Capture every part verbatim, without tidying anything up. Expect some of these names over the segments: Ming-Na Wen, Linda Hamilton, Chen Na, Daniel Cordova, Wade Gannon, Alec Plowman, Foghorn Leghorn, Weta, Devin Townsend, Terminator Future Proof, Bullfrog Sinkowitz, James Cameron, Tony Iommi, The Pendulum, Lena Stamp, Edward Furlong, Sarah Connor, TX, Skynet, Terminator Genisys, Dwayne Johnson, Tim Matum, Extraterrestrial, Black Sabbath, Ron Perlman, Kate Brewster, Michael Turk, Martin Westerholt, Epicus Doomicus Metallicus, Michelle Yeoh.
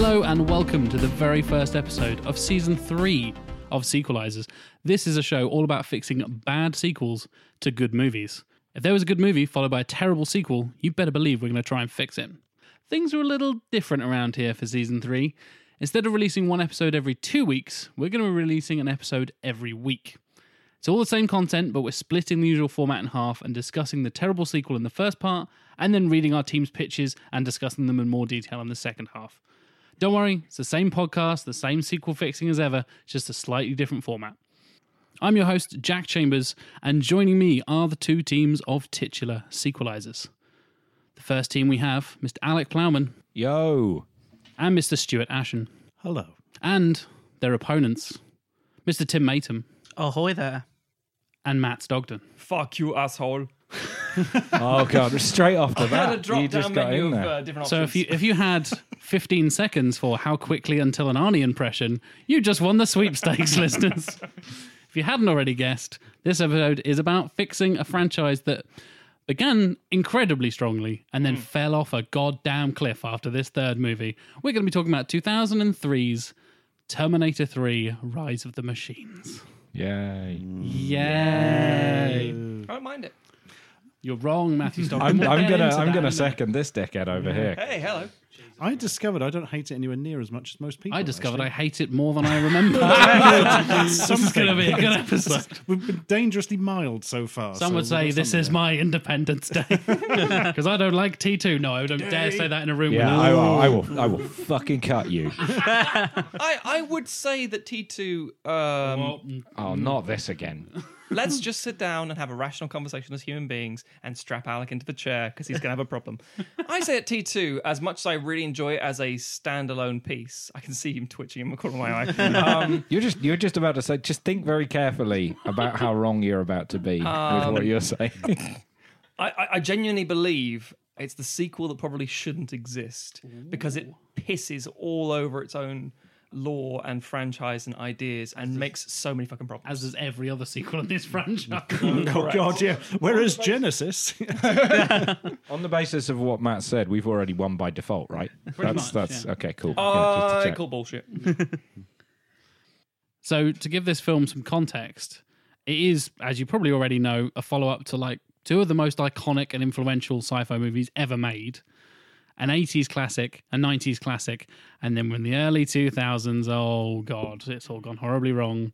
Hello and welcome to the very first episode of Season three of Sequelizers. This is a show all about fixing bad sequels to good movies. If there was a good movie followed by a terrible sequel, you better believe we're going to try and fix it. Things are a little different around here for Season three. Instead of releasing one episode every two weeks, we're going to be releasing an episode every week. It's all the same content, but we're splitting the usual format in half and discussing the terrible sequel in the first part, and then reading our team's pitches and discussing them in more detail in the second half. Don't worry, it's the same podcast, the same sequel fixing as ever, just a slightly different format. I'm your host, Jack Chambers, and joining me are the two teams of titular sequelizers. The first team we have, Mister Alec Plowman. Yo. And Mister Stuart Ashen. Hello. And their opponents, Mister Tim Matum. Ahoy there. And Matt Dogden. Fuck you, asshole. Oh god! Straight after that, you just got in there. Of, uh, so if you if you had fifteen seconds for how quickly until an Arnie impression, you just won the sweepstakes, listeners. If you hadn't already guessed, this episode is about fixing a franchise that began incredibly strongly and then mm. fell off a goddamn cliff after this third movie. We're going to be talking about two thousand three's Terminator three: Rise of the Machines. Yay! Yay! Yay. I don't mind it. You're wrong, Matthew Stockton. I'm, we'll I'm gonna, I'm gonna second this dickhead over here. Hey, hello. I discovered I don't hate it anywhere near as much as most people. I discovered actually. I hate it more than I remember. This is going to be a good episode. We've been dangerously mild so far. Some so would say this is my Independence Day because I don't like T two. No, I don't Day. dare say that in a room. Yeah, I will, I will. I will fucking cut you. I, I would say that T two. Um, well, oh, not this again. Let's just sit down and have a rational conversation as human beings and strap Alec into the chair because he's going to have a problem. I say at T two, as much as I really enjoy it as a standalone piece, I can see him twitching in the corner of my eye. Um, you're just you're just about to say, just think very carefully about how wrong you're about to be um, with what you're saying. I, I genuinely believe it's the sequel that probably shouldn't exist Ooh. because it pisses all over its own lore and franchise and ideas and as makes so many fucking problems. As does every other sequel in this franchise. Oh, oh god, yeah. Whereas Genesis... On the basis of what Matt said, we've already won by default, right? Pretty that's, much, that's yeah. Okay, cool. Uh, yeah, cool bullshit. So, to give this film some context, it is, as you probably already know, a follow-up to like two of the most iconic and influential sci-fi movies ever made. An eighties classic, a nineties classic, and then we're in the early two thousands. Oh, God, it's all gone horribly wrong.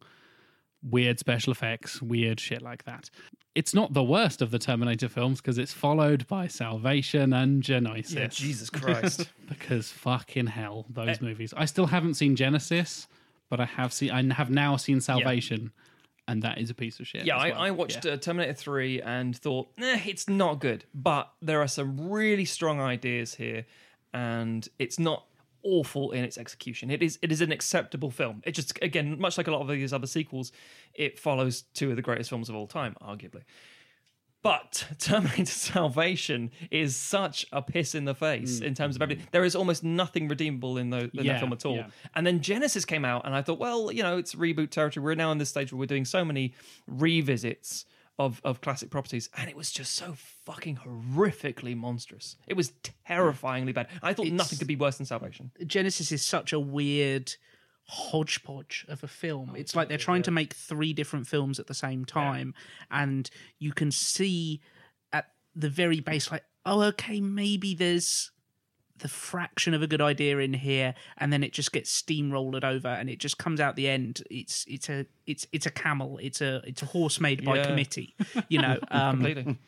Weird special effects, weird shit like that. It's not the worst of the Terminator films because it's followed by Salvation and Genisys. Yeah, Jesus Christ. Because fucking hell, those uh, movies. I still haven't seen Genisys, but I have seen. I have now seen Salvation. Yeah. And that is a piece of shit. Yeah, well. I, I watched yeah. Uh, Terminator three and thought, eh, it's not good. But there are some really strong ideas here, and it's not awful in its execution. It is it is an acceptable film. It just, again, much like a lot of these other sequels, it follows two of the greatest films of all time, arguably. But Terminator Salvation is such a piss in the face mm. in terms of everything. There is almost nothing redeemable in, the, in yeah, that film at all. Yeah. And then Genisys came out, and I thought, well, you know, it's reboot territory. We're now in this stage where we're doing so many revisits of, of classic properties, and it was just so fucking horrifically monstrous. It was terrifyingly bad. I thought it's, nothing could be worse than Salvation. Genisys is such a weird hodgepodge of a film. Oh, it's like they're trying yeah. to make three different films at the same time, yeah. and you can see at the very base, like, oh, okay, maybe there's the fraction of a good idea in here, and then it just gets steamrolled over, and it just comes out the end. It's it's a it's it's a camel. It's a it's a horse made by yeah. committee. You know, um, completely.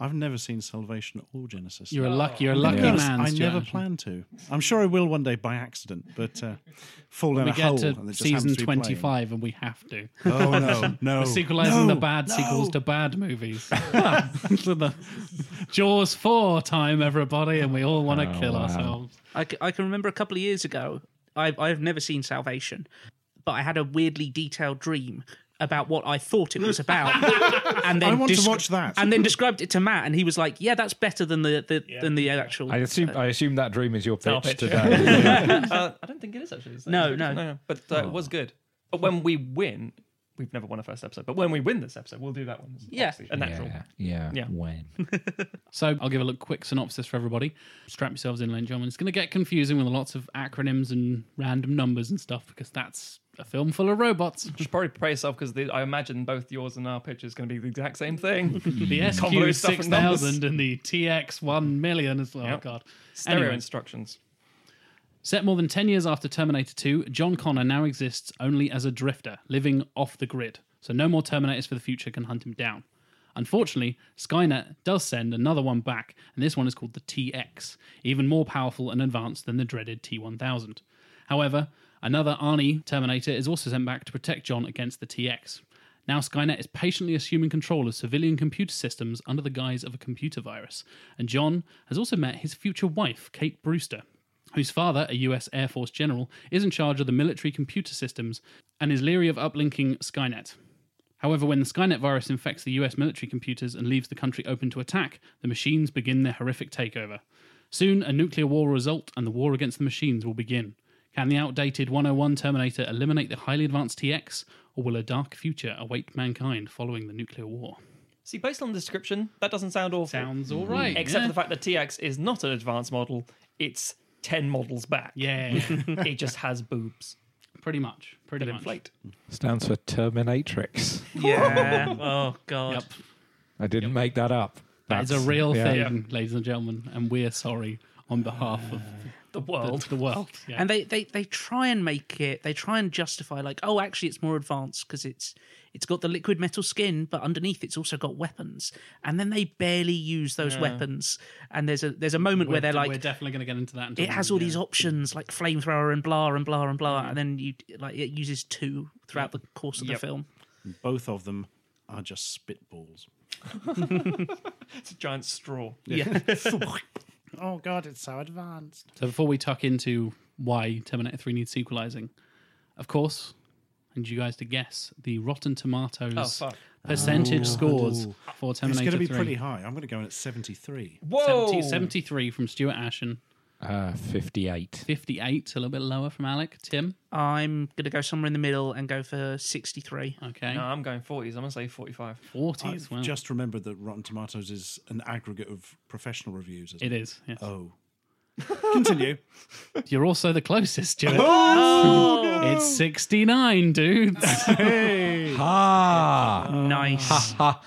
I've never seen Salvation or Genisys. You're a lucky, you're a lucky yeah. man. I never planned to. I'm sure I will one day by accident, but uh, fall down we a hole. We get to and season twenty-five playing. And we have to. Oh, no, no. We're sequelizing no, the bad no. sequels to bad movies. Jaws four time, everybody, and we all want to oh, kill wow. ourselves. I, c- I can remember a couple of years ago, I've, I've never seen Salvation, but I had a weirdly detailed dream about what I thought it was about, and then I want desc- to watch that. And then described it to Matt, and he was like, "Yeah, that's better than the, the yeah. than the actual." I assume uh, I assume that dream is your pitch, pitch. today. uh, I don't think it is actually. Is no, no, no, no, but uh, oh. it was good. But when we win, we've never won a first episode, but when we win this episode, we'll do that one. Yeah. A natural. Yeah, yeah, yeah. When. So I'll give a look, quick synopsis for everybody. Strap yourselves in, ladies and gentlemen. It's going to get confusing with lots of acronyms and random numbers and stuff, because that's a film full of robots. You should probably prepare yourself, because I imagine both yours and our picture is going to be the exact same thing. The S Q six thousand and the T X one million as well. Yep. Oh, God. Stereo anyway. Instructions. Set more than ten years after Terminator two, John Connor now exists only as a drifter, living off the grid, so no more Terminators for the future can hunt him down. Unfortunately, Skynet does send another one back, and this one is called the T X, even more powerful and advanced than the dreaded T one thousand. However, another Arnie Terminator is also sent back to protect John against the T X. Now Skynet is patiently assuming control of civilian computer systems under the guise of a computer virus, and John has also met his future wife, Kate Brewster, whose father, a U S Air Force general, is in charge of the military computer systems and is leery of uplinking Skynet. However, when the Skynet virus infects the U S military computers and leaves the country open to attack, the machines begin their horrific takeover. Soon, a nuclear war will result, and the war against the machines will begin. Can the outdated one oh one Terminator eliminate the highly advanced T X, or will a dark future await mankind following the nuclear war? See, based on the description, that doesn't sound awful. Sounds all right. Mm-hmm. Except yeah. for the fact that T X is not an advanced model, it's ten models back. Yeah. It just has boobs. Pretty much. Pretty much. Inflate. Stands for Terminatrix. Yeah. Oh, God. Yep. I didn't yep. make that up. That's that is a real yeah. thing, yeah. ladies and gentlemen, and we're sorry on behalf uh, of the world. The, the world. Yeah. And they, they, they try and make it, they try and justify, like, oh, actually it's more advanced because it's it's got the liquid metal skin, but underneath it's also got weapons. And then they barely use those yeah. weapons. And there's a there's a moment we're, where they're like... We're definitely going to get into that. It has all yeah. these options, like flamethrower and blah and blah and blah. Yeah. And then you like it uses two throughout the course of yep. the film. Both of them are just spitballs. It's a giant straw. Yeah. yeah. Oh, God, it's so advanced. So before we tuck into why Terminator three needs sequelizing, of course, I need you guys to guess the Rotten Tomatoes oh, percentage oh, scores oh. for Terminator three. It's going to be pretty high. I'm going to go in at seventy-three. Whoa! seventy, seventy-three from Stuart Ashen. Uh, fifty-eight. fifty-eight, a little bit lower from Alec. Tim? I'm going to go somewhere in the middle and go for sixty-three. Okay. No, I'm going forties. I'm going to say forty-five. forties, wow. Just remembered that Rotten Tomatoes is an aggregate of professional reviews. Isn't it, it is, yes. Oh. Continue. You're also the closest, Stuart. Oh, no. It's sixty-nine, dudes. Hey. Ha! Nice. Ha ha.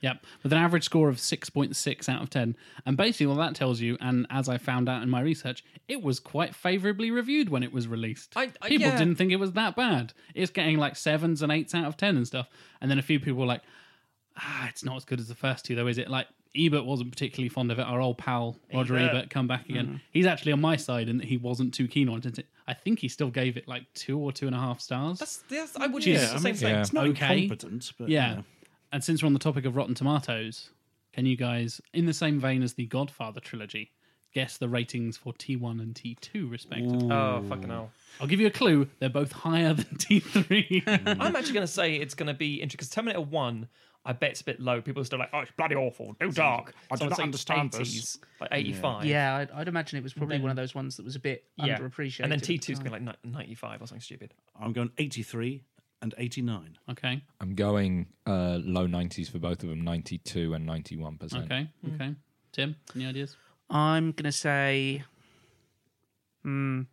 Yep, with an average score of six point six out of ten. And basically what that tells you, and as I found out in my research, it was quite favourably reviewed when it was released. I, I, people yeah. didn't think it was that bad. It's getting like sevens and eights out of ten and stuff. And then a few people were like, ah, it's not as good as the first two though, is it? Like, Ebert wasn't particularly fond of it. Our old pal, Roger Ebert, Ebert come back again. Mm-hmm. He's actually on my side in that he wasn't too keen on it. I think he still gave it like two or two and a half stars. That's, that's I would yeah, use the same thing. Yeah. It's not okay. incompetent, but yeah. yeah. And since we're on the topic of Rotten Tomatoes, can you guys, in the same vein as the Godfather trilogy, guess the ratings for T one and T two, respectively? Oh, fucking hell. I'll give you a clue. They're both higher than T three. I'm actually going to say it's going to be interesting, because Terminator one, I bet it's a bit low. People are still like, oh, it's bloody awful, too dark. I so do not understand eighties, this. Like eighty-five. Yeah, yeah I'd, I'd imagine it was probably then, one of those ones that was a bit yeah. underappreciated. And then T two's going to be like ninety-five or something stupid. I'm going eighty-three. And eighty-nine. Okay. I'm going uh, low nineties for both of them, ninety-two and ninety-one percent. Okay, okay. Tim, any ideas? I'm going to say... Um,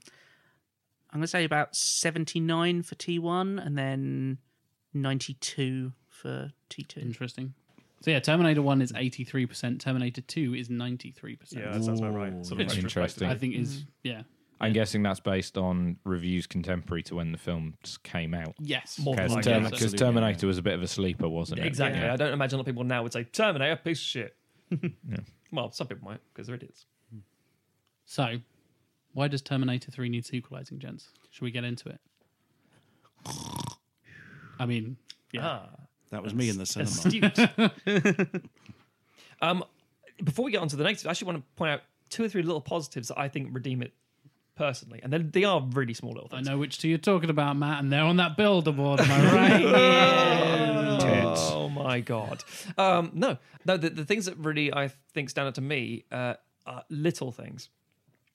I'm going to say about seventy-nine for T one and then ninety-two for T two. Interesting. So yeah, Terminator one is eighty-three percent, Terminator two is ninety-three percent. Yeah, that sounds about right. Sort of interesting. I think is yeah. I'm yeah. guessing that's based on reviews contemporary to when the films came out. Yes. Because Term- yes, Terminator yeah. was a bit of a sleeper, wasn't it? Exactly. Yeah. I don't imagine a lot of people now would say, Terminator, piece of shit. yeah. Well, some people might, because they're idiots. So, why does Terminator three need sequelizing, gents? Should we get into it? I mean, yeah. Ah, that was me in the cinema. Astute. um, before we get on to the negatives, I actually want to point out two or three little positives that I think redeem it personally, and then they are really small little things. I know which two you're talking about, Matt, and they're on that builder board, am I right? yeah. Oh my God. Um, no, no. The, the things that really I think stand out to me uh, are little things.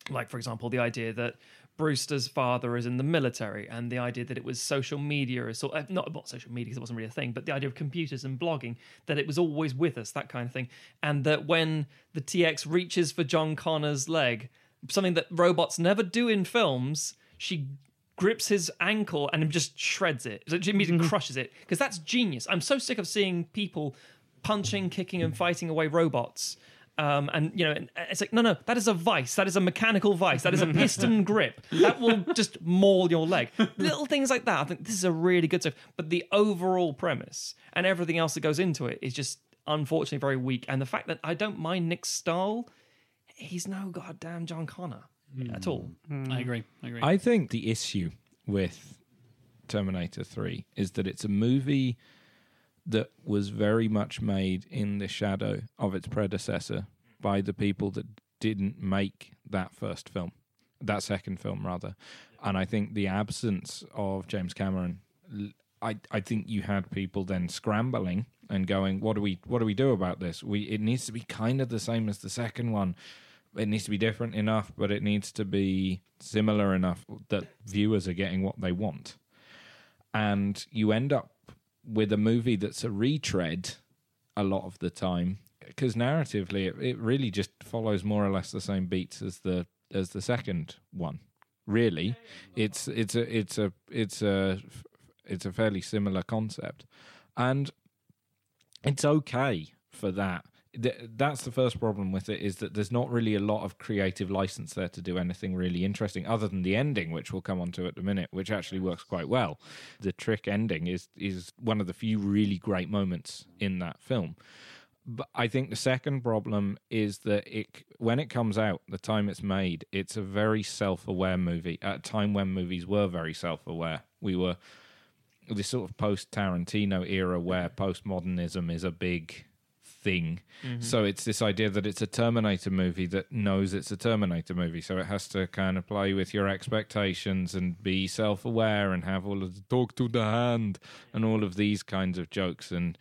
Like, for example, the idea that Brewster's father is in the military, and the idea that it was social media, is sort of, not, not social media because it wasn't really a thing, but the idea of computers and blogging, that it was always with us, that kind of thing. And that when the T X reaches for John Connor's leg, something that robots never do in films, she grips his ankle and just shreds it. So Jimmy mm-hmm. crushes it, because that's genius. I'm so sick of seeing people punching, kicking, and fighting away robots. Um, and, you know, it's like, no, no, that is a vice. That is a mechanical vice. That is a piston grip. That will just maul your leg. Little things like that. I think this is a really good stuff. But the overall premise and everything else that goes into it is just, unfortunately, very weak. And the fact that I don't mind Nick Stahl, he's no goddamn John Connor mm. at all. Mm. I agree. I agree. I think the issue with Terminator three is that it's a movie that was very much made in the shadow of its predecessor by the people that didn't make that first film, that second film, rather. And I think the absence of James Cameron, I, I think you had people then scrambling and going, what do we what do we do about this? We It needs to be kind of the same as the second one. It needs to be different enough, but it needs to be similar enough that viewers are getting what they want. And you end up with a movie that's a retread a lot of the time, because narratively it, it really just follows more or less the same beats as the as the second one. Really, it's it's a it's a it's a it's a fairly similar concept, and it's okay for that. That's the first problem with it, is that there's not really a lot of creative license there to do anything really interesting, other than the ending, which we'll come on to at the minute, which actually works quite well. The trick ending is is one of the few really great moments in that film. But I think the second problem is that it, when it comes out, the time it's made, it's a very self-aware movie, at a time when movies were very self-aware. We were this sort of post-Tarantino era where postmodernism is a big thing. Mm-hmm. So it's this idea that it's a Terminator movie that knows it's a Terminator movie, so it has to kind of play with your expectations and be self-aware and have all of the talk to the hand and all of these kinds of jokes, and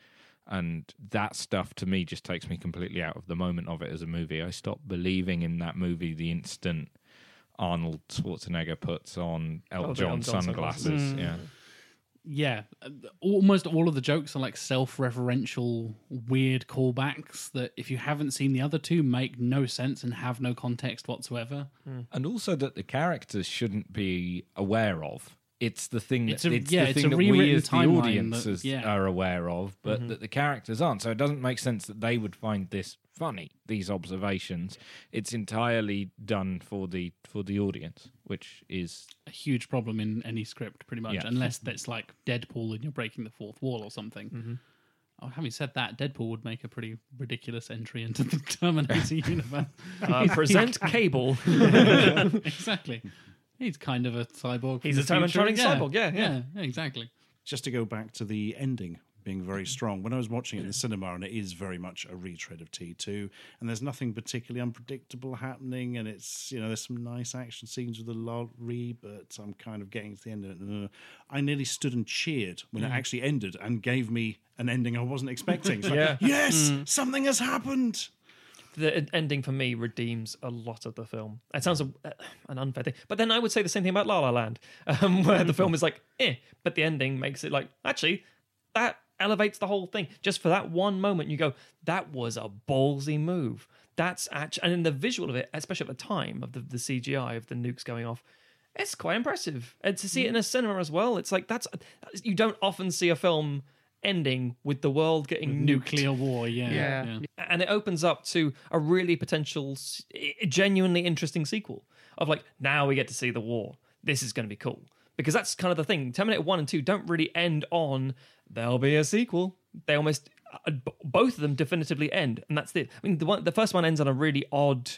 and that stuff to me just takes me completely out of the moment of it as a movie. I stop believing in that movie the instant Arnold Schwarzenegger puts on Elton John sunglasses. Mm. Yeah. Yeah, almost all of the jokes are like self-referential, weird callbacks that if you haven't seen the other two make no sense and have no context whatsoever. Mm. And also that the characters shouldn't be aware of. It's the thing that, it's a, it's yeah, the it's thing that we as the audiences that, yeah. are aware of, but mm-hmm. that the characters aren't. So it doesn't make sense that they would find this funny, these observations. It's entirely done for the for the audience, which is a huge problem in any script, pretty much, yeah. Unless that's like Deadpool and you're breaking the fourth wall or something. Mm-hmm. Oh, having said that, Deadpool would make a pretty ridiculous entry into the Terminator universe. Uh, present Cable. Exactly. He's kind of a cyborg. He's a Terminatrix yeah. cyborg, yeah, yeah. Yeah, exactly. Just to go back to the ending being very strong. When I was watching it in the cinema, and it is very much a retread of T two, and there's nothing particularly unpredictable happening, and it's, you know, there's some nice action scenes with the lorry, but I'm kind of getting to the end of it. I nearly stood and cheered when mm. it actually ended and gave me an ending I wasn't expecting. It's like, yeah. yes, mm. something has happened! The ending for me redeems a lot of the film. It sounds a, uh, an unfair thing, but then I would say the same thing about La La Land, um, where the film is like, eh, but the ending makes it like, actually, that elevates the whole thing. Just for that one moment, you go, that was a ballsy move. That's actually, and in the visual of it, especially at the time of the, the C G I of the nukes going off, it's quite impressive. And to see it in a cinema as well, it's like, that's, you don't often see a film ending with the world getting nuclear nuked. war, yeah, yeah. yeah. And it opens up to a really potential, genuinely interesting sequel of like, now we get to see the war. This is going to be cool. Because that's kind of the thing. Terminator one and two don't really end on, there'll be a sequel. They almost, both of them definitively end. And that's it. I mean, the one, the first one ends on a really odd,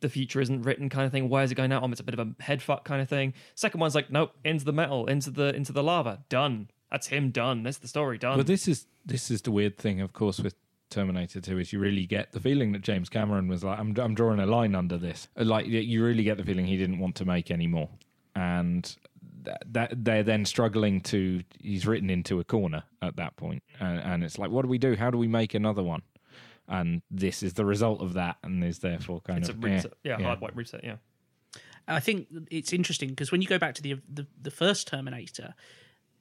the future isn't written kind of thing. Where is it going now? Oh, it's a bit of a headfuck kind of thing. Second one's like, nope, into the metal, into the into the lava. Done. That's him done. That's the story done. Well, this is this is the weird thing, of course, with Terminator two, is you really get the feeling that James Cameron was like, I'm I'm drawing a line under this. Like, you really get the feeling he didn't want to make any more. And that, that they're then struggling to, he's written into a corner at that point. And, and it's like, what do we do? How do we make another one? And this is the result of that, and is therefore kind it's of... It's a reset, yeah, yeah, hard white reset, yeah. I think it's interesting because when you go back to the the, the first Terminator,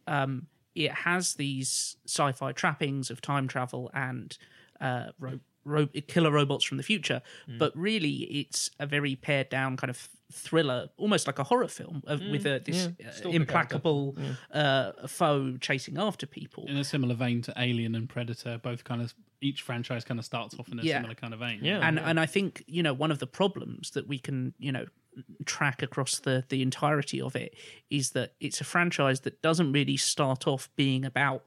um, it has these sci-fi trappings of time travel and uh, ro- ro- killer robots from the future, mm. but really it's a very pared down kind of thriller, almost like a horror film, of, mm. with a, this yeah. uh, implacable yeah. uh, foe chasing after people. In a similar vein to Alien and Predator, both kind of each franchise kind of starts off in a yeah. similar kind of vein. Yeah, and yeah. and I think you know one of the problems that we can you know. track across the the entirety of it is that it's a franchise that doesn't really start off being about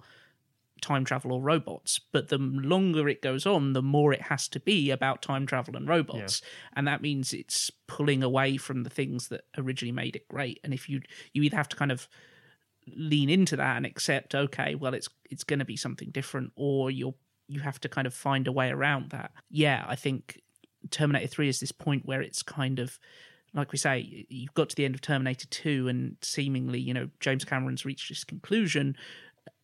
time travel or robots, but the longer it goes on, the more it has to be about time travel and robots, yeah. and that means it's pulling away from the things that originally made it great. And if you you either have to kind of lean into that and accept, okay, well, it's it's going to be something different, or you'll you have to kind of find a way around that. Yeah, I think Terminator three is this point where it's kind of, like we say, you've got to the end of Terminator two and seemingly, you know, James Cameron's reached this conclusion,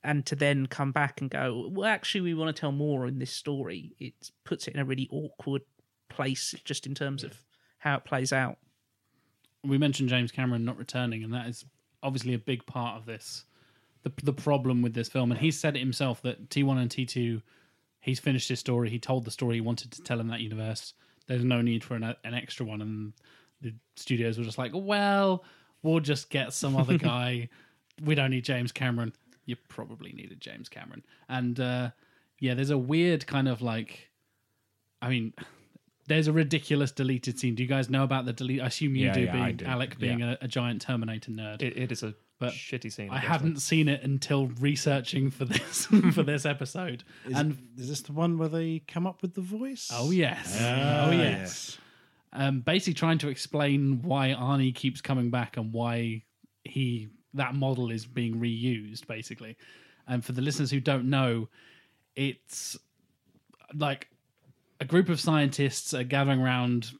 and to then come back and go, well, actually, we want to tell more in this story. It puts it in a really awkward place just in terms yeah. of how it plays out. We mentioned James Cameron not returning, and that is obviously a big part of this, the the problem with this film. And he said it himself that T one and T two, he's finished his story. He told the story he wanted to tell in that universe. There's no need for an, an extra one. And the studios were just like, well, we'll just get some other guy. We don't need James Cameron. You probably needed James Cameron. And uh, yeah, there's a weird kind of like, I mean, there's a ridiculous deleted scene. Do you guys know about the delete? I assume you yeah, do, yeah, being I do. Alec being yeah. a, a giant Terminator nerd. It, it is a but shitty scene. I, I hadn't like. seen it until researching for this for this episode. Is, and is this the one where they come up with the voice? Oh yes, ah, oh yes. yes. Um, basically trying to explain why Arnie keeps coming back and why he that model is being reused, basically. And for the listeners who don't know, it's like a group of scientists are gathering around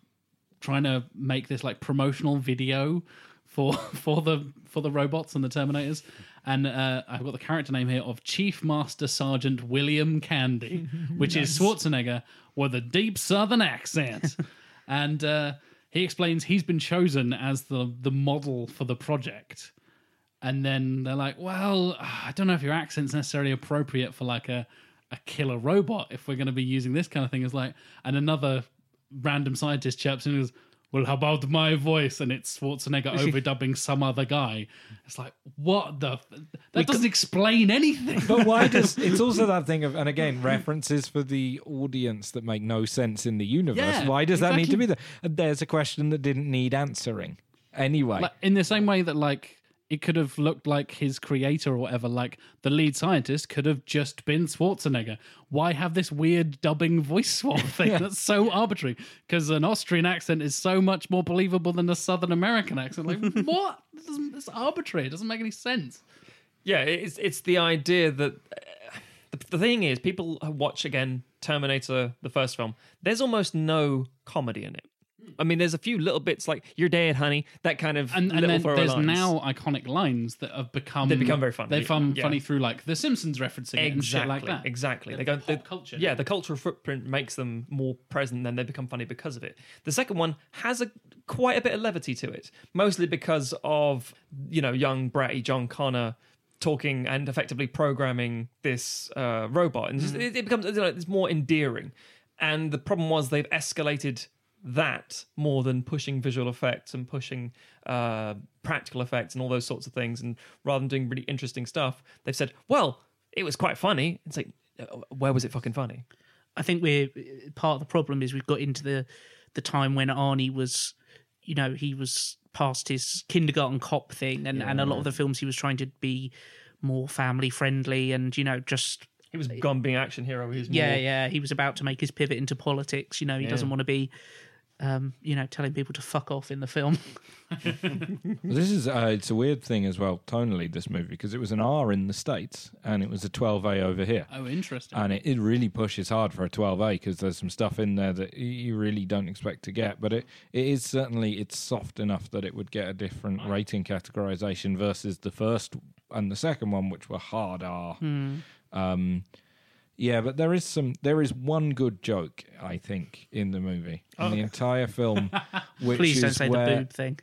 trying to make this like promotional video for for the for the robots and the Terminators. And uh, I've got the character name here of Chief Master Sergeant William Candy, which nice. is Schwarzenegger with a deep southern accent. And uh, he explains he's been chosen as the, the model for the project. And then they're like, well, I don't know if your accent's necessarily appropriate for like a, a killer robot if we're going to be using this kind of thing. It's like, and another random scientist chirps in and goes, well, how about my voice? And it's Schwarzenegger overdubbing some other guy. It's like, what the... F- that we doesn't c- explain anything. But why does... It's also that thing of, and again, references for the audience that make no sense in the universe. Yeah, why does exactly. that need to be there? And there's a question that didn't need answering anyway. Like, in the same way that, like, it could have looked like his creator or whatever, like, the lead scientist could have just been Schwarzenegger. Why have this weird dubbing voice swap thing? yeah. That's so arbitrary, because an Austrian accent is so much more believable than a Southern American accent. Like, what? It's arbitrary. It doesn't make any sense. Yeah, it's, it's the idea that... Uh, the, the thing is, people watch, again, Terminator, the first film. There's almost no comedy in it. I mean, there's a few little bits like "You're dead, honey," that kind of, and, and then there's lines. now iconic lines that have become they become very funny. They become yeah. funny through like The Simpsons referencing exactly, it and shit like that. Exactly, and they go the culture. Yeah, the cultural footprint makes them more present, then they become funny because of it. The second one has a quite a bit of levity to it, mostly because of you know young bratty John Connor talking and effectively programming this uh, robot, and just, mm. it, it becomes it's more endearing. And the problem was they've escalated that more than pushing visual effects and pushing uh, practical effects and all those sorts of things. And rather than doing really interesting stuff, they've said, well, it was quite funny. It's like, where was it fucking funny? I think we're part of the problem is we've got into the, the time when Arnie was, you know, he was past his kindergarten cop thing. And, yeah. and a lot of the films he was trying to be more family friendly and, you know, just... He was gone being action hero. He was yeah, more... yeah. He was about to make his pivot into politics. You know, he yeah. doesn't want to be... Um, you know, telling people to fuck off in the film. This is uh, it's a weird thing as well, tonally, this movie, because it was an R in the States and it was a twelve A over here. Oh, interesting. And it, it really pushes hard for a twelve A because there's some stuff in there that you really don't expect to get. But it, it is certainly, it's soft enough that it would get a different oh. rating categorization versus the first and the second one, which were hard R. Mm. Um, Yeah, but there is some. There is one good joke, I think, in the movie, oh. in the entire film. Which Please don't is say where, the boob thing.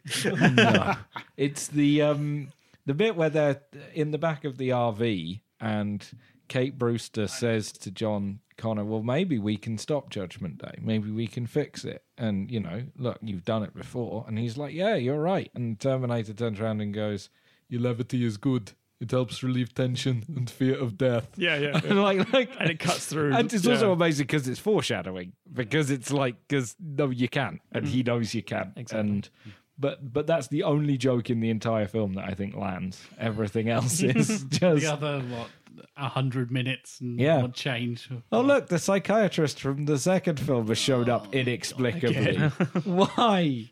No, it's the um, the bit where they're in the back of the R V, and Kate Brewster says to John Connor, "Well, maybe we can stop Judgment Day. Maybe we can fix it. And you know, look, you've done it before." And he's like, "Yeah, you're right." And Terminator turns around and goes, "Your levity is good. It helps relieve tension and fear of death." Yeah, yeah. And, like, like, and it cuts through. And it's yeah. also amazing because it's foreshadowing. Because it's like, because no, you can, and mm-hmm. he knows you can. Exactly. And but but that's the only joke in the entire film that I think lands. Everything else is just the other what a hundred minutes and yeah. what change. Oh look, the psychiatrist from the second film has showed oh, up inexplicably. Why?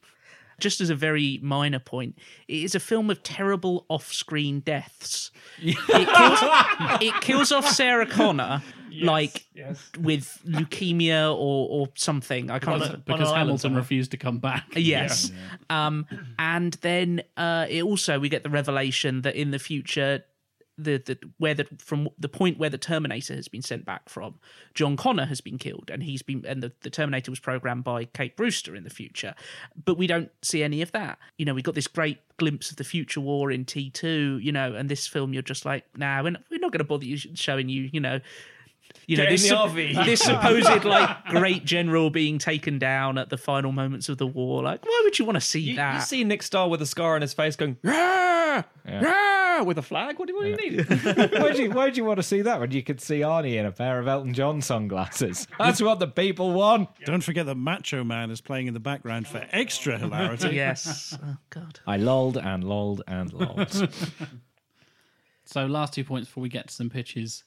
Just as a very minor point, it is a film of terrible off-screen deaths. It kills, it kills off Sarah Connor, yes, like, yes. with leukemia or, or something. I can't Because, because Hamilton refused to come back. Yes. Yeah. Um, and then uh, it also, we get the revelation that in the future... The, the where the from the point where the Terminator has been sent back from, John Connor has been killed, and he's been and the, the Terminator was programmed by Kate Brewster in the future, but we don't see any of that. You know, we got this great glimpse of the future war in T two, you know, and this film you're just like, nah, we're not, we're not going to bother you showing you, you know, you Get know this, su- this supposed like great general being taken down at the final moments of the war. Like, why would you want to see you, that? You see Nick Stahl with a scar on his face going, yeah. Yeah. with a flag? What do, what do you need? why, do you, why do you want to see that when you could see Arnie in a pair of Elton John sunglasses? That's what the people want. Don't forget that Macho Man is playing in the background for extra hilarity. Yes. Oh, God. I lolled and lolled and lolled. So last two points before we get to some pitches.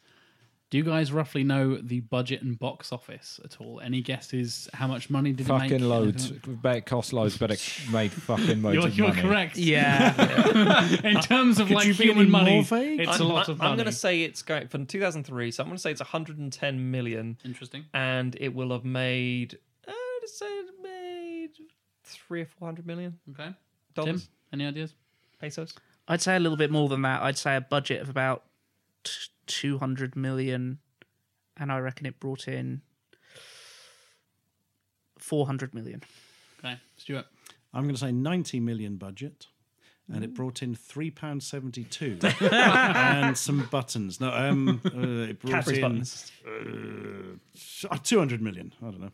Do you guys roughly know the budget and box office at all? Any guesses how much money did fucking it make? Fucking loads. It cost loads, but it made fucking loads you're, of you're money. You're correct. Yeah. In terms of Could like human money, it's I'm, a lot of money. I'm going to say it's going from two thousand three, so I'm going to say it's one hundred ten million. Interesting. And it will have made, uh, I'd say it made three or four hundred million. Okay. Dollars. Tim, any ideas? Pesos? I'd say a little bit more than that. I'd say a budget of about... T- two hundred million, and I reckon it brought in four hundred million. Okay, Stuart. I'm going to say ninety million budget, and mm. it brought in three pounds seventy-two and some buttons. No, um, uh, it brought Cadbury's in buttons. Uh, two hundred million. I don't know.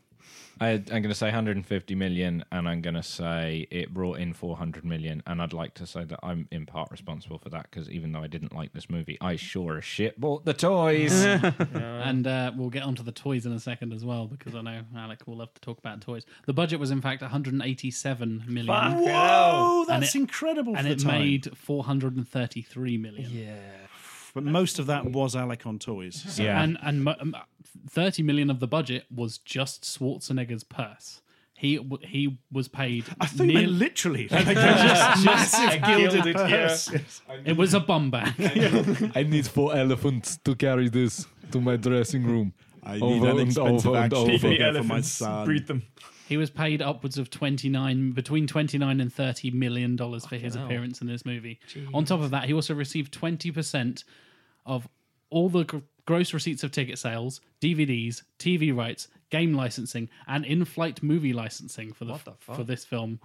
I, I'm going to say one hundred fifty million, and I'm going to say it brought in four hundred million, and I'd like to say that I'm in part responsible for that, because even though I didn't like this movie, I sure as shit bought the toys. Yeah. And uh, we'll get onto the toys in a second as well, because I know Alec will love to talk about toys. The budget was, in fact, one hundred eighty-seven million. Fuck. Whoa, that's and it, incredible for And the it time. Made four hundred thirty-three million. Yeah. But most of that was Alec on toys. So. Yeah. And and um, thirty million of the budget was just Schwarzenegger's purse. He he was paid... I think nearly... literally. Like, just, massive gilded, gilded purse. Yeah. Yes. Need... It was a bum bag. I need four elephants to carry this to my dressing room. I need over an expensive action figure for my son. Breed them. He was paid upwards of twenty-nine, between twenty-nine and thirty million dollars for his appearance in this movie. Jeez. On top of that, he also received twenty percent of all the gr- gross receipts of ticket sales, D V Ds, T V rights, game licensing, and in-flight movie licensing for the, the for this film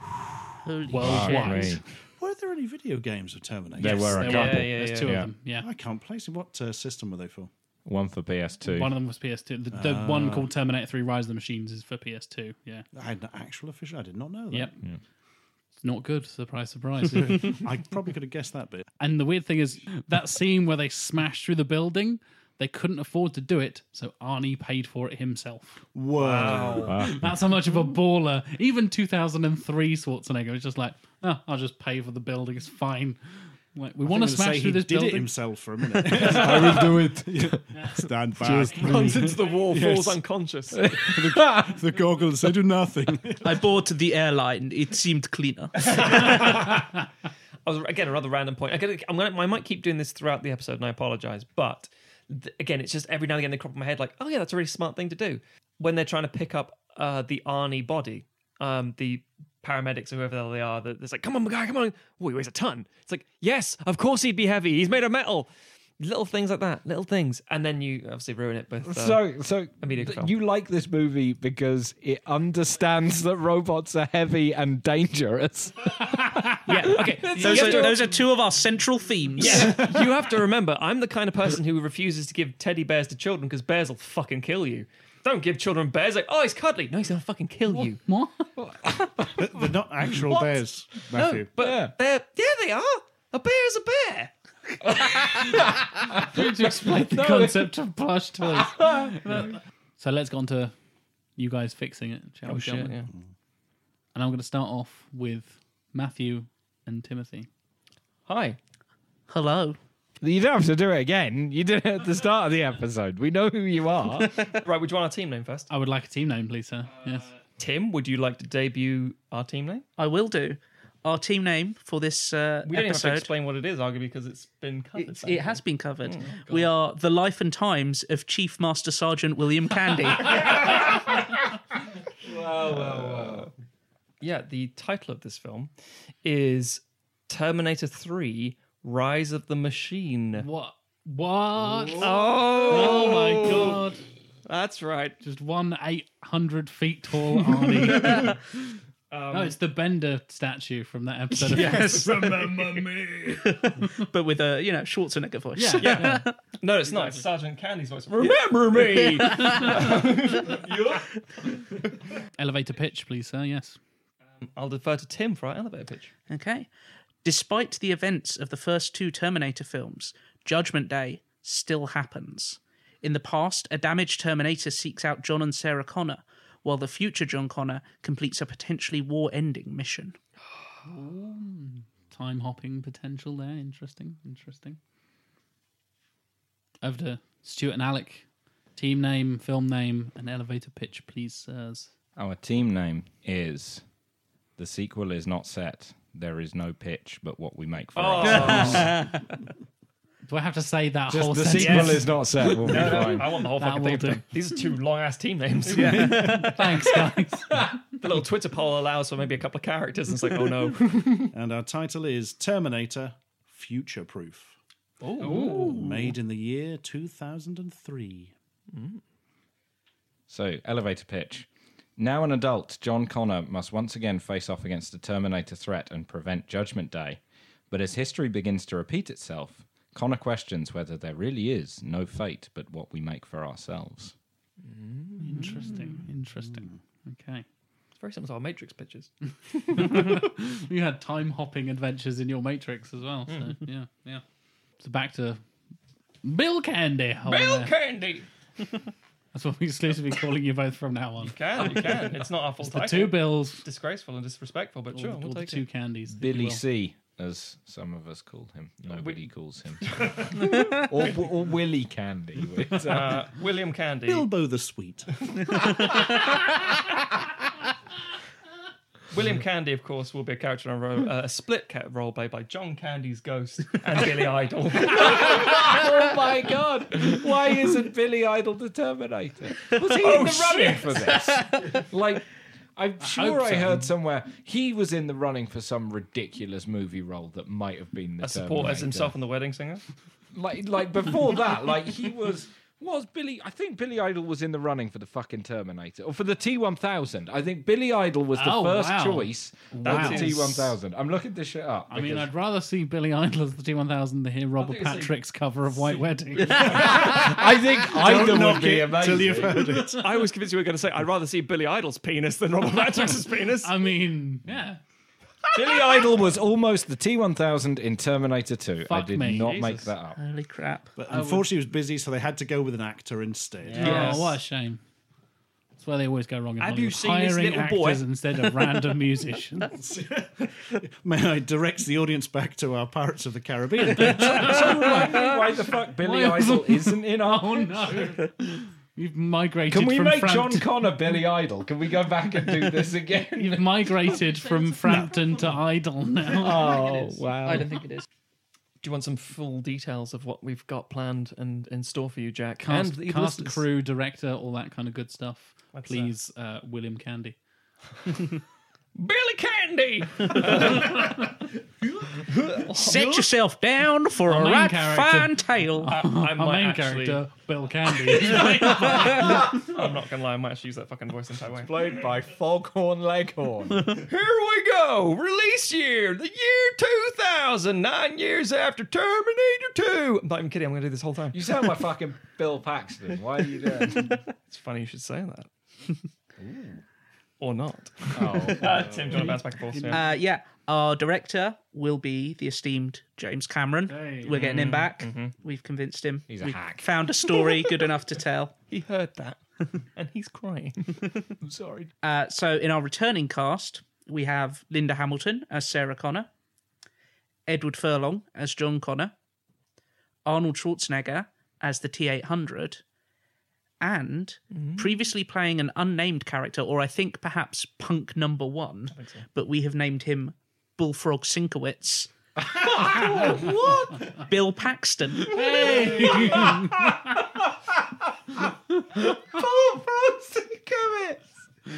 worldwide. Were there any video games of Terminator? There yes, were a couple. Yeah, yeah, There's yeah, two yeah. of them. Yeah, I can't place it. What uh, system were they for? One for P S two. One of them was P S two. The, the uh, one called Terminator three Rise of the Machines is for P S two, yeah. I had an actual official? I did not know that. Yep. Yeah. It's not good, surprise, surprise. I probably could have guessed that bit. And the weird thing is, that scene where they smash through the building, they couldn't afford to do it, so Arnie paid for it himself. Wow. wow. That's how much of a baller. Even two thousand three Schwarzenegger was just like, oh, I'll just pay for the building, it's fine. Like, we I want to smash through this building. He did it himself for a minute. I will do it. Yeah. Stand back. Just runs into the wall, yes. falls unconscious. the, the goggles, they do nothing. I bought the airline. It seemed cleaner. I was, again, a rather random point. I, I'm gonna, I might keep doing this throughout the episode, and I apologise. But, th- again, it's just every now and again they crop in my head like, oh, yeah, that's a really smart thing to do. When they're trying to pick up uh, the Arnie body, um, the... paramedics or whoever they are, that's like, come on, my guy, come on. Oh, he weighs a ton. It's like, yes, of course he'd be heavy. He's made of metal. little things like that, little things, and then you obviously ruin it with. Uh, so, so th- you like this movie because it understands that robots are heavy and dangerous. Yeah. Okay. So those, are, to, those are two of our central themes. Yeah. You have to remember, I'm the kind of person who refuses to give teddy bears to children because bears will fucking kill you. Don't give children bears. Like, oh, he's cuddly. No, he's going to fucking kill what? you. What? They're not actual what? bears, Matthew. No, but yeah. they're yeah, they are. A bear is a bear. Did you explain the no, concept of plush toys? So let's go on to you guys fixing it. Shall oh, we shit. Yeah. And I'm going to start off with Matthew and Timothy. Hi. Hello. You don't have to do it again. You did it at the start of the episode. We know who you are. Right, would you want our team name first? I would like a team name, please, sir. Uh, yes. Tim, would you like to debut our team name? I will do. Our team name for this uh, we don't episode. Have to explain what it is, arguably, because it's been covered. It's, it has been covered. Oh, we are The Life and Times of Chief Master Sergeant William Candy. Wow, wow, wow. Yeah, the title of this film is Terminator three... Rise of the Machine. What? What? Oh, oh my God. That's right. Just one eight hundred feet tall Arnie. um, no, it's the Bender statue from that episode of Yes. Remember me. But with a, you know, Schwarzenegger voice. Yeah. yeah. yeah. No, it's not. It's Sergeant Candy's voice. Remember me. Elevator pitch, please, sir. Yes. Um, I'll defer to Tim for our elevator pitch. Okay. Despite the events of the first two Terminator films, Judgment Day still happens. In the past, a damaged Terminator seeks out John and Sarah Connor, while the future John Connor completes a potentially war-ending mission. Ooh, time-hopping potential there. Interesting, interesting. Over to Stuart and Alec. Team name, film name, and elevator pitch, please, sirs. Our team name is The Sequel Is Not Set. There is no pitch, but what we make for ourselves. Oh. Do I have to say that Just whole the sentence? The sequel yes. is not set. We'll be no, fine. I want the whole that fucking thing. These are two long-ass team names. Yeah. Thanks, guys. The little Twitter poll allows for maybe a couple of characters. And it's like, oh, no. And our title is Terminator Future Proof. Oh. Made in the year two thousand three. Mm. So, elevator pitch. Now an adult, John Connor must once again face off against a Terminator threat and prevent Judgment Day. But as history begins to repeat itself, Connor questions whether there really is no fate but what we make for ourselves. Interesting, interesting. Okay. It's very similar to our Matrix pitches. You had time-hopping adventures in your Matrix as well, so mm. yeah, yeah. So back to Bill Candy. Bill Candy! That's what we're exclusively calling you both from now on. You can, you can. It's not our full title. The two Bills. Disgraceful and disrespectful, but all, sure, all we'll the take two it. Candies. Billy C, as some of us call him. Nobody we- calls him. or, or Willy Candy. With, uh, uh, William Candy. Bilbo the Sweet. William Candy, of course, will be a character in a, role, uh, a split role played by John Candy's ghost and Billy Idol. Oh my God! Why isn't Billy Idol the Terminator? Was he oh, in the running shit. for this? Like, I'm sure I, I heard so. somewhere he was in the running for some ridiculous movie role that might have been the a support Terminator. As himself in The Wedding Singer. Like, like before that, like he was. Was Billy... I think Billy Idol was in the running for the fucking Terminator. Or for the T one thousand. I think Billy Idol was the oh, first wow. choice wow. for the T one thousand. I'm looking this shit up. I mean, I'd rather see Billy Idol as the T one thousand than hear Robert Patrick's like... cover of White Wedding. I think either would be amazing. Till you've heard it. I was convinced you were going to say, I'd rather see Billy Idol's penis than Robert Patrick's penis. I mean, yeah. Billy Idol was almost the T one thousand in Terminator two. Fuck I did me. not Jesus. make that up. Holy crap. But unfortunately, he was busy, so they had to go with an actor instead. Yeah. Yes. Oh, what a shame. That's where they always go wrong in Have Hollywood. You seen Hiring this little boy? Actors instead of random musicians. Man, it directs the audience back to our Pirates of the Caribbean. So, why the fuck Billy why Idol isn't in our... Oh, no. You've migrated from Can we from make Frampton. John Connor Billy Idol? Can we go back and do this again? You've migrated from Frampton to Idol now. Oh, wow. I don't think it is. Do you want some full details of what we've got planned and in store for you, Jack? Cast, and cast crew, director, all that kind of good stuff. What's Please, uh, William Candy. Billy Candy! Set yourself down for our a right character. Fine tale. I, I might main actually... character, Bill Candy. I'm not going to lie, I might actually use that fucking voice in Taiwan. It's played by Foghorn Leghorn. Here we go. Release year. The year two thousand. Nine years after Terminator two. I'm not even kidding. I'm going to do this whole time. You sound like fucking Bill Paxton. Why are you doing that? It's funny you should say that. Ooh. Or not. Oh, uh, Tim, do you want to bounce back and forth? Yeah. Uh, yeah, our director will be the esteemed James Cameron. Hey. We're getting him back. Mm-hmm. We've convinced him. He's a we hack. Found a story good enough to tell. He heard that, and he's crying. I'm sorry. Uh, so in our returning cast, we have Linda Hamilton as Sarah Connor, Edward Furlong as John Connor, Arnold Schwarzenegger as the T eight hundred, and mm-hmm. previously playing an unnamed character, or I think perhaps Punk Number One, I think so. But we have named him Bullfrog Sinkowitz. Oh, what? Bill Paxton. Hey. Bullfrog Sinkowitz.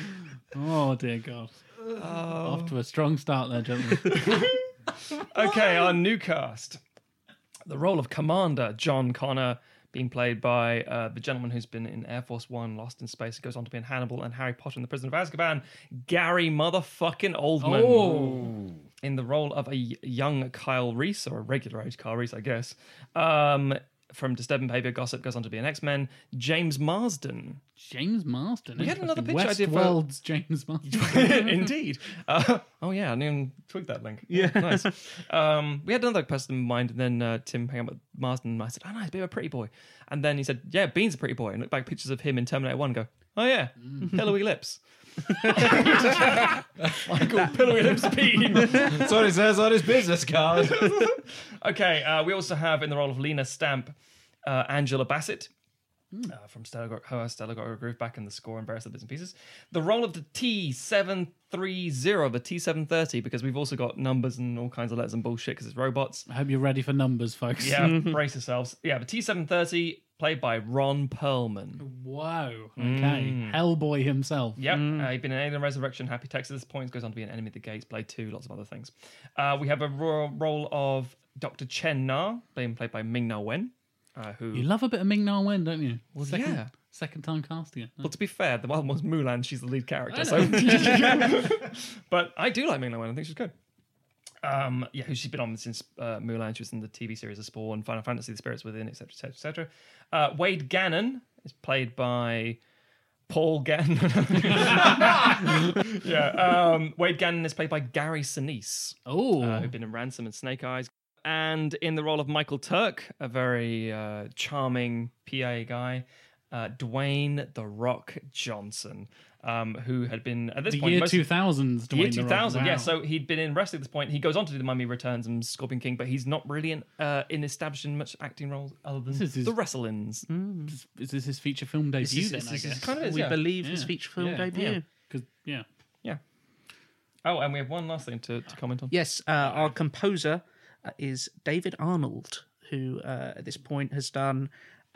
Oh, dear God. Oh. Off to a strong start there, gentlemen. Okay, our new cast. The role of Commander John Connor, being played by uh, the gentleman who's been in Air Force One, Lost in Space, goes on to be in Hannibal and Harry Potter and the Prisoner of Azkaban, Gary motherfucking Oldman. Oh. In the role of a young Kyle Reese, or a regular age Kyle Reese, I guess, um, from Disturbing Behavior Gossip, goes on to be in X-Men, James Marsden. James Marsden? We had another pitch West idea for... Westworld's James Marsden. Indeed. Uh, oh, yeah, I didn't even tweak that link. Yeah. Oh, nice. Um, we had another person in mind, and then uh, Tim hung up with Marsden, and I said, oh, no, he's a bit of a pretty boy. And then he said, yeah, Bean's a pretty boy, and looked back pictures of him in Terminator one and go, oh, yeah, mm. pillowy lips. Michael Pillowy Lips Bean. That's what it says on his business card. Okay, uh, we also have in the role of Lena Stamp, uh, Angela Bassett mm. uh, from Stella Got Her, Stella Got Her Groove, back in the score and various other bits and pieces. The role of the T seven thirty, the T seven thirty, because we've also got numbers and all kinds of letters and bullshit because it's robots. I hope you're ready for numbers, folks. Yeah, brace yourselves. Yeah, the T seven thirty, played by Ron Perlman. Whoa. Okay. Mm. Hellboy himself. Yep. Mm. Uh, he'd been in Alien Resurrection, Happy Texas Points, goes on to be an Enemy of the Gates, Blade two, lots of other things. Uh, we have a ro- role of Doctor Chen Na, being played by Ming-Na Wen. Uh, who... You love a bit of Ming-Na Wen, don't you? Well, second, yeah. Second time casting it. No. Well, to be fair, the one was Mulan, she's the lead character. I so. But I do like Ming-Na Wen, I think she's good. Um, yeah, who she's been on since uh, Mulan. She was in the T V series of Spawn, Final Fantasy, The Spirits Within, et cetera, et cetera, et cetera. Uh, Wade Gannon is played by Paul Gannon. yeah, um, Wade Gannon is played by Gary Sinise, oh, uh, who'd been in Ransom and Snake Eyes, and in the role of Michael Turk, a very uh, charming P A guy, uh, Dwayne The Rock Johnson. Um, who had been at this the point year two thousands? Year two thousand, wow. Yeah. So he'd been in wrestling at this point. He goes on to do The Mummy Returns and Scorpion King, but he's not really in, uh, in establishing much acting roles other than his, the wrestlings. Mm. Is, is this his feature film debut? Is, then is, I guess kind of is, we yeah. believe yeah. his feature film yeah. debut. Because yeah. yeah, yeah. Oh, and we have one last thing to, to comment on. Yes, uh, our composer is David Arnold, who uh, at this point has done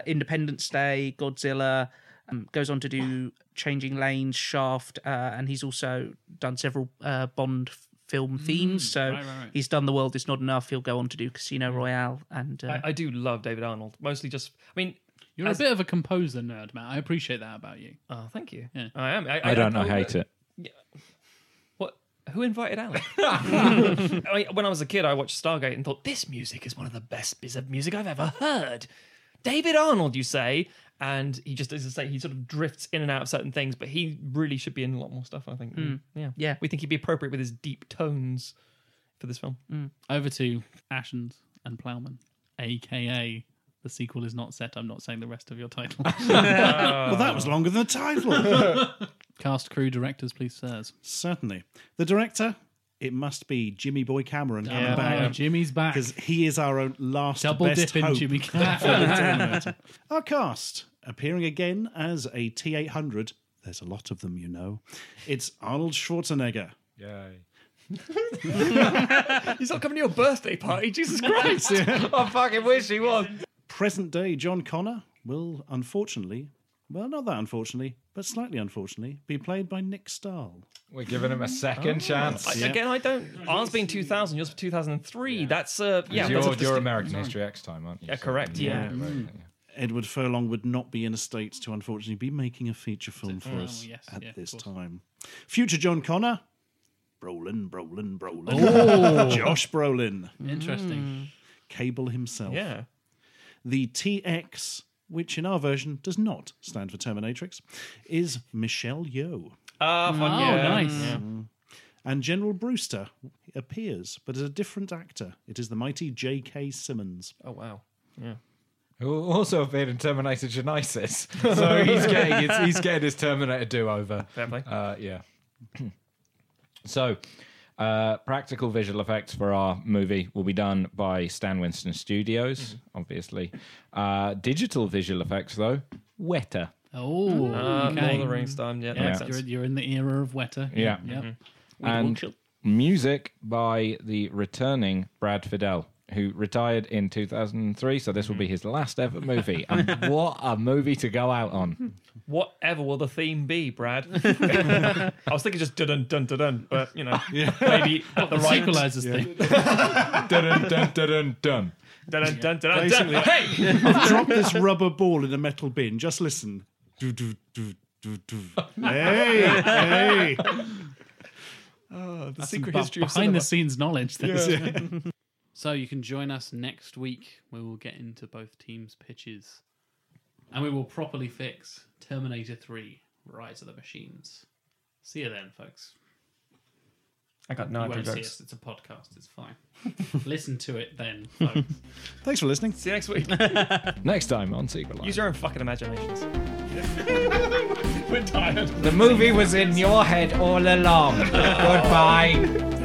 Independence Day, Godzilla. Um, goes on to do Changing Lanes, Shaft, uh, and he's also done several uh, Bond f- film themes. Mm, so right, right, right. He's done The World Is Not Enough. He'll go on to do Casino Royale. And uh, I, I do love David Arnold. Mostly just, I mean, you're as, a bit of a composer nerd, Matt. I appreciate that about you. Oh, thank you. Yeah. I am. I, I, I don't know. Hate it. Yeah. Who invited Alec? I, when I was a kid, I watched Stargate and thought this music is one of the best bits of music I've ever heard. David Arnold, you say? And he just, as I say, he sort of drifts in and out of certain things, but he really should be in a lot more stuff, I think. Mm. Yeah. yeah. We think he'd be appropriate with his deep tones for this film. Mm. Over to Ashen and Plowman, a k a The Sequel Is Not Set. I'm not saying the rest of your title. oh. Well, that was longer than the title. Cast, crew, directors, please, sirs. Certainly. The director... It must be Jimmy Boy Cameron coming yeah, back. Yeah. Jimmy's back. Because he is our own last Double best dip in hope. Jimmy Cameron. Our cast, appearing again as a T eight hundred. There's a lot of them, you know. It's Arnold Schwarzenegger. Yay. He's not coming to your birthday party, Jesus Christ. I fucking wish he was. Present day John Connor will, unfortunately, well, not that unfortunately, but slightly unfortunately, be played by Nick Stahl. We're giving him a second oh, chance. I, yeah. Again, I don't... Ours been two thousand, yours two thousand three. Yeah. That's uh, yeah, your, that's a... You're American History X time, aren't you? Yeah, correct, so, yeah. yeah. Mm. Edward Furlong would not be in a state to, unfortunately, be making a feature film for oh, us yes, at yeah, this time. Future John Connor. Brolin, Brolin, Brolin. Oh. Josh Brolin. Interesting. Mm. Cable himself. Yeah. The T X, which in our version does not stand for Terminatrix, is Michelle Yeoh. Ah, uh, fun, oh, yeah. nice. Yeah. And General Brewster appears, but as a different actor. It is the mighty J K Simmons. Oh, wow. Yeah. Who also appeared in Terminator Genisys. So he's getting his, he's getting his Terminator do-over. Fair play. Uh, yeah. So, uh, practical visual effects for our movie will be done by Stan Winston Studios, mm-hmm. obviously. Uh, digital visual effects, though, Weta. Oh, uh, okay. All the rings done, yeah. yeah. Makes sense. You're, you're in the era of Weta. Yeah. yeah. Mm-hmm. Yep. And music by the returning Brad Fidel, who retired in two thousand three, so this will be his last ever movie. And what a movie to go out on. Whatever will the theme be, Brad? I was thinking just dun-dun-dun-dun-dun, but, you know, yeah. maybe at the right... Sequelizers thing. Dun-dun-dun-dun-dun-dun. Dun-dun-dun-dun-dun. Hey! I've dropped this rubber ball in a metal bin. Just listen. Do-do-do-do-do. Hey! Hey! Oh, the secret history of cinema. Behind-the-scenes knowledge. That's yeah. So you can join us next week where we'll get into both teams' pitches and we will properly fix Terminator three, Rise of the Machines. See you then, folks. I got no idea. It's a podcast. It's fine. Listen to it then, folks. Thanks for listening. See you next week. Next time on Sequelizers. Use your own fucking imaginations. We're tired. The movie was in your head all along. Goodbye.